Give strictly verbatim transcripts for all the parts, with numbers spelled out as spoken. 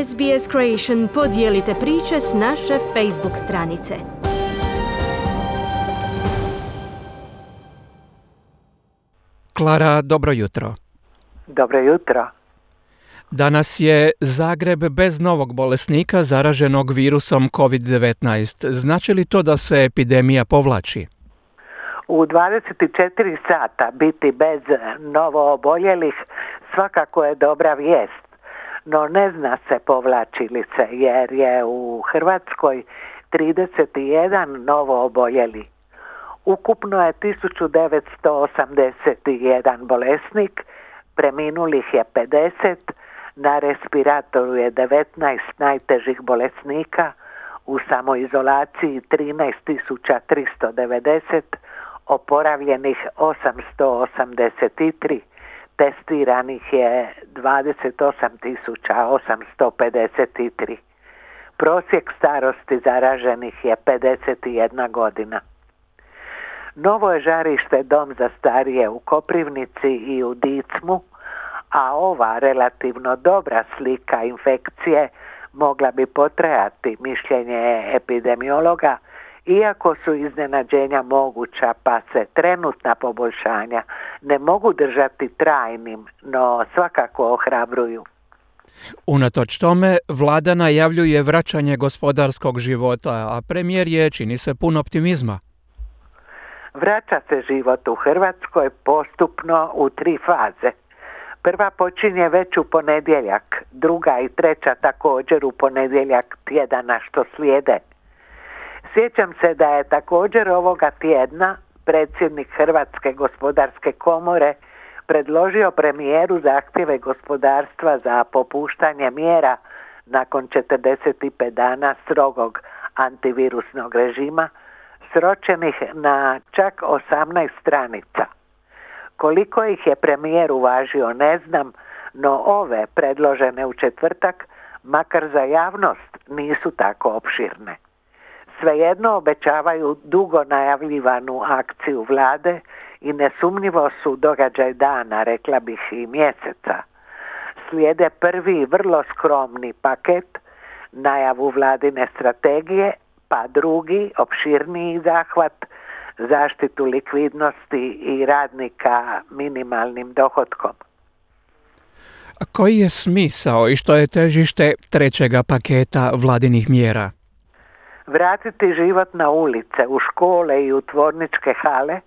S B S Creation podijelite priče s naše Facebook stranice. Klara, dobro jutro. Dobro jutro. Danas je Zagreb bez novog bolesnika zaraženog virusom kovid devetnaest. Znači li to da se epidemija povlači? U dvadeset četiri sata biti bez novo oboljelih svakako je dobra vijest, no ne zna se povlači li se, jer je u Hrvatskoj trideset jedan novo oboljeli. Ukupno je tisuću devetsto osamdeset jedan bolesnik, preminulih je pedeset, na respiratoru je devetnaest najtežih bolesnika, u samoizolaciji trinaest tisuća tristo devedeset, oporavljenih osamsto osamdeset tri, testiranih je dvadeset osam tisuća osamsto pedeset tri. Prosjek starosti zaraženih je pedeset jedna godina. Novo je žarište dom za starije u Koprivnici i u Dicmu, a ova relativno dobra slika infekcije mogla bi potrajati, mišljenje epidemiologa, iako su iznenađenja moguća pa se trenutna poboljšanja ne mogu držati trajnim, no svakako ohrabruju. Unatoč tome, vlada najavljuje vraćanje gospodarskog života, a premijer je, čini se, pun optimizma. Vraća se život u Hrvatskoj postupno u tri faze. Prva počinje već u ponedjeljak, druga i treća također u ponedjeljak tjedana što slijede. Sjećam se da je također ovoga tjedna predsjednik Hrvatske gospodarske komore predložio premijeru zahtjeve gospodarstva za popuštanje mjera nakon četrdeset pet dana strogog antivirusnog režima, sročenih na čak osamnaest stranica. Koliko ih je premijer uvažio ne znam, no ove predložene u četvrtak, makar za javnost, nisu tako opširne. Svejedno obećavaju dugo najavljivanu akciju vlade i nesumnjivo su događaj dana, rekla bih i mjeseca. Slijede prvi vrlo skromni paket, najavu vladine strategije, pa drugi, opširniji zahvat, zaštitu likvidnosti i radnika minimalnim dohotkom. Koji je smisao i što je težište trećega paketa vladinih mjera? Vratiti život na ulice, u škole i u tvorničke hale,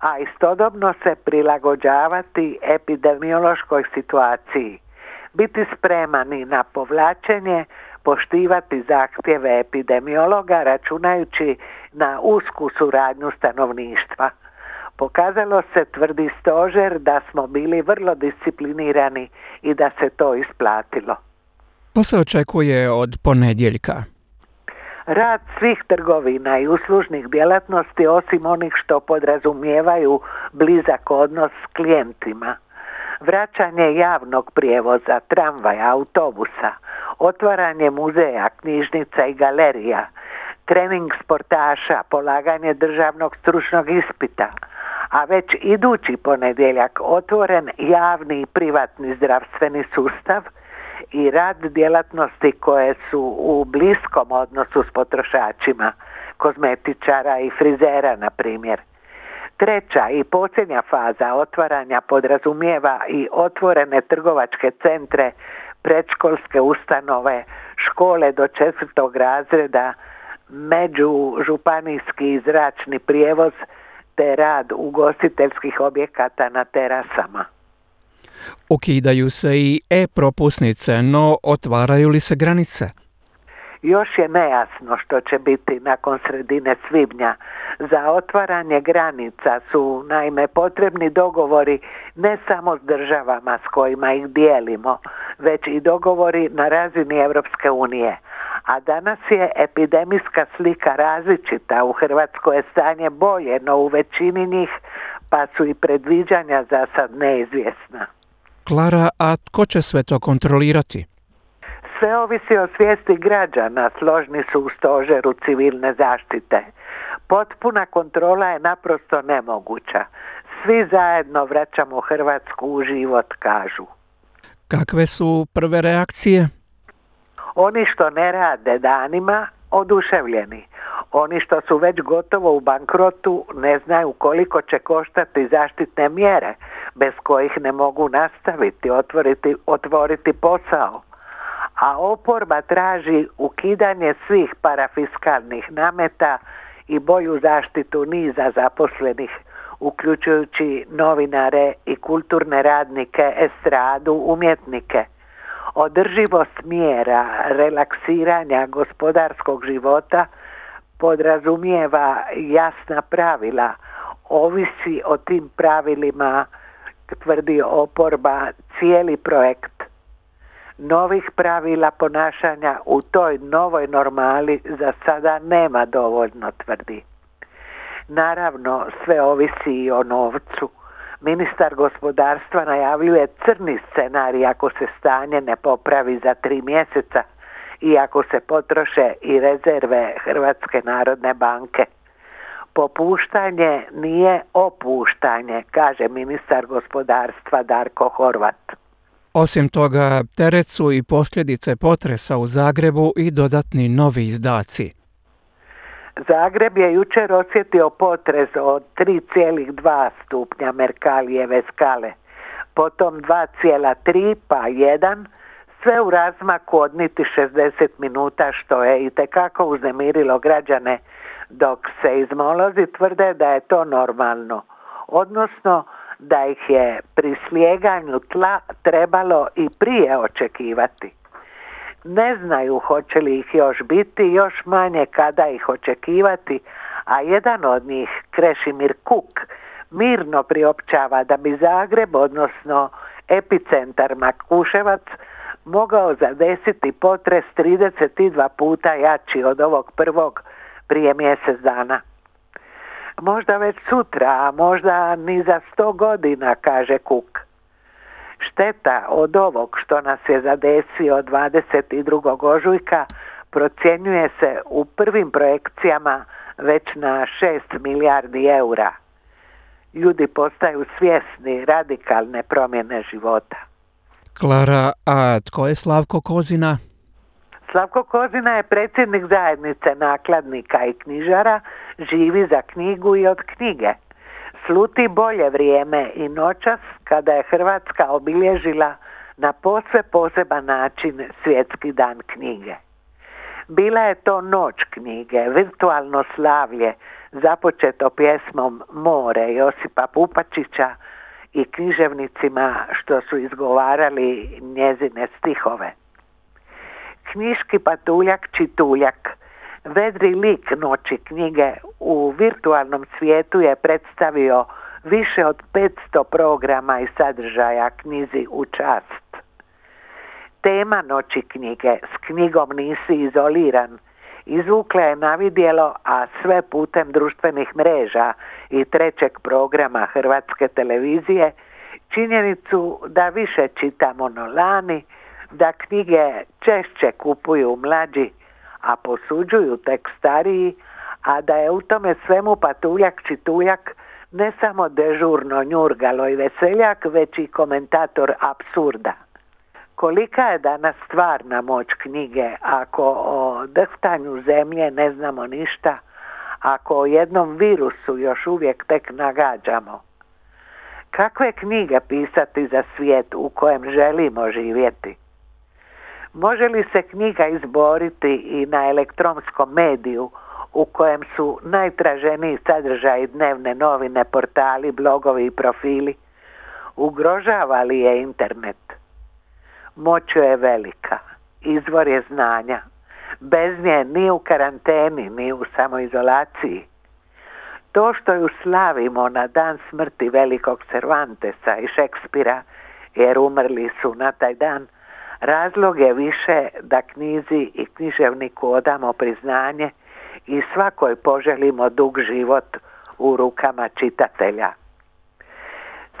a istodobno se prilagođavati epidemiološkoj situaciji, biti spremani na povlačenje, poštivati zahtjeve epidemiologa računajući na usku suradnju stanovništva. Pokazalo se, tvrdi stožer, da smo bili vrlo disciplinirani i da se to isplatilo. To se očekuje od ponedjeljka. Rad svih trgovina i uslužnih djelatnosti, osim onih što podrazumijevaju blizak odnos s klijentima. Vraćanje javnog prijevoza, tramvaja, autobusa, otvaranje muzeja, knjižnica i galerija, trening sportaša, polaganje državnog stručnog ispita, a već idući ponedjeljak otvoren javni i privatni zdravstveni sustav i rad djelatnosti koje su u bliskom odnosu s potrošačima, kozmetičara i frizera, na primjer. Treća i posljednja faza otvaranja podrazumijeva i otvorene trgovačke centre, predškolske ustanove, škole do četvrtog razreda, međužupanijski i zračni prijevoz te rad ugostiteljskih objekata na terasama. Ukidaju se i e-propusnice, no otvaraju li se granice? Još je nejasno što će biti nakon sredine svibnja. Za otvaranje granica su naime potrebni dogovori ne samo s državama s kojima ih dijelimo, već i dogovori na razini Europske unije. A danas je epidemijska slika različita, u Hrvatskoj je stanje bolje, no u većini njih pa su i predviđanja za sad neizvjesna. Klara, a tko će sve to kontrolirati? Sve ovisi o svijesti građana, složni su u stožeru civilne zaštite. Potpuna kontrola je naprosto nemoguća. Svi zajedno vraćamo Hrvatsku u život, kažu. Kakve su prve reakcije? Oni što ne rade danima, oduševljeni. Oni što su već gotovo u bankrotu ne znaju koliko će koštati zaštitne mjere bez kojih ne mogu nastaviti, otvoriti, otvoriti posao. A oporba traži ukidanje svih parafiskalnih nameta i bolju zaštitu niza zaposlenih, uključujući novinare i kulturne radnike, estradu, umjetnike. Održivost mjera relaksiranja gospodarskog života podrazumijeva jasna pravila, ovisi o tim pravilima, tvrdi oporba, cijeli projekt. Novih pravila ponašanja u toj novoj normali za sada nema dovoljno, tvrdi. Naravno, sve ovisi i o novcu. Ministar gospodarstva najavljuje crni scenarij ako se stanje ne popravi za tri mjeseca i ako se potroše i rezerve Hrvatske narodne banke. Popuštanje nije opuštanje, kaže ministar gospodarstva Darko Horvat. Osim toga, teret su i posljedice potresa u Zagrebu i dodatni novi izdaci. Zagreb je jučer osjetio potres od tri zarez dva stupnja Mercalijeve skale, potom dva zarez tri pa jedan, sve u razmaku od niti šezdeset minuta, što je itekako uznemirilo građane, dok seizmolozi tvrde da je to normalno, odnosno da ih je pri slijeganju tla trebalo i prije očekivati. Ne znaju hoće li ih još biti, još manje kada ih očekivati, a jedan od njih, Krešimir Kuk, mirno priopćava da bi Zagreb, odnosno epicentar Makuševac, mogao zadesiti potres trideset dva puta jači od ovog prvog prije mjesec dana. Možda već sutra, a možda ni za sto godina, kaže Kuk. Šteta od ovog što nas je zadesio dvadeset drugog ožujka procjenjuje se u prvim projekcijama već na šest milijardi eura. Ljudi postaju svjesni radikalne promjene života. Klara, a tko je Slavko Kozina? Slavko Kozina je predsjednik zajednice nakladnika i knjižara, živi za knjigu i od knjige. Sluti bolje vrijeme i noćas kada je Hrvatska obilježila na posve poseban način Svjetski dan knjige. Bila je to noć knjige, virtualno slavlje započeto pjesmom More Josipa Pupačića i književnicima što su izgovarali njezine stihove. Knjiški patuljak Čituljak, vedri lik noći knjige, u virtualnom svijetu je predstavio više od petsto programa i sadržaja knjizi u čast. Tema noći knjige, s knjigom nisi izoliran, izvukla je navidjelo, a sve putem društvenih mreža i trećeg programa Hrvatske televizije, činjenicu da više čitamo no lani, da knjige češće kupuju mlađi, a posuđuju tek stariji, a da je u tome svemu patuljak Čituljak ne samo dežurno njurgalo i veseljak, već i komentator apsurda. Kolika je danas stvarna moć knjige ako o drhtanju zemlje ne znamo ništa, ako o jednom virusu još uvijek tek nagađamo? Kakve knjige pisati za svijet u kojem želimo živjeti? Može li se knjiga izboriti i na elektronskom mediju u kojem su najtraženiji sadržaji dnevne novine, portali, blogovi i profili? Ugrožava li je internet? Moć je velika, izvor je znanja. Bez nje ni u karanteni, ni u samoizolaciji. To što ju slavimo na dan smrti velikog Cervantesa i Šekspira, jer umrli su na taj dan, razlog je više da knjizi i književniku odamo priznanje i svakoj poželimo dug život u rukama čitatelja.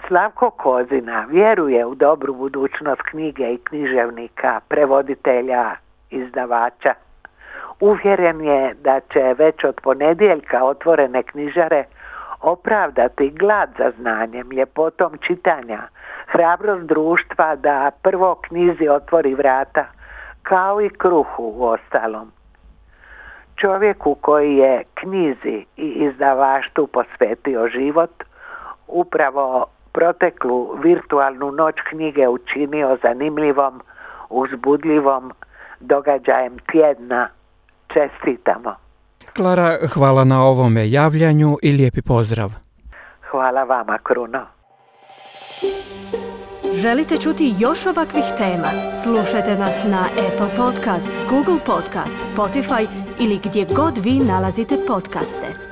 Slavko Kozina vjeruje u dobru budućnost knjige i književnika, prevoditelja, izdavača. Uvjeren je da će već od ponedjeljka otvorene knjižare opravdati glad za znanjem, ljepotom čitanja, hrabrost društva da prvo knjizi otvori vrata, kao i kruhu u ostalom. Čovjeku koji je knjizi i izdavaštu posvetio život, upravo proteklu virtualnu noć knjige učinio zanimljivom, uzbudljivom događajem tjedna. Čestitamo. Klara, hvala na ovome javljanju i lijepi pozdrav. Hvala vama, Kruno. Želite čuti još ovakvih tema? Slušajte nas na Apple Podcast, Google Podcast, Spotify ili gdje god vi nalazite podcaste.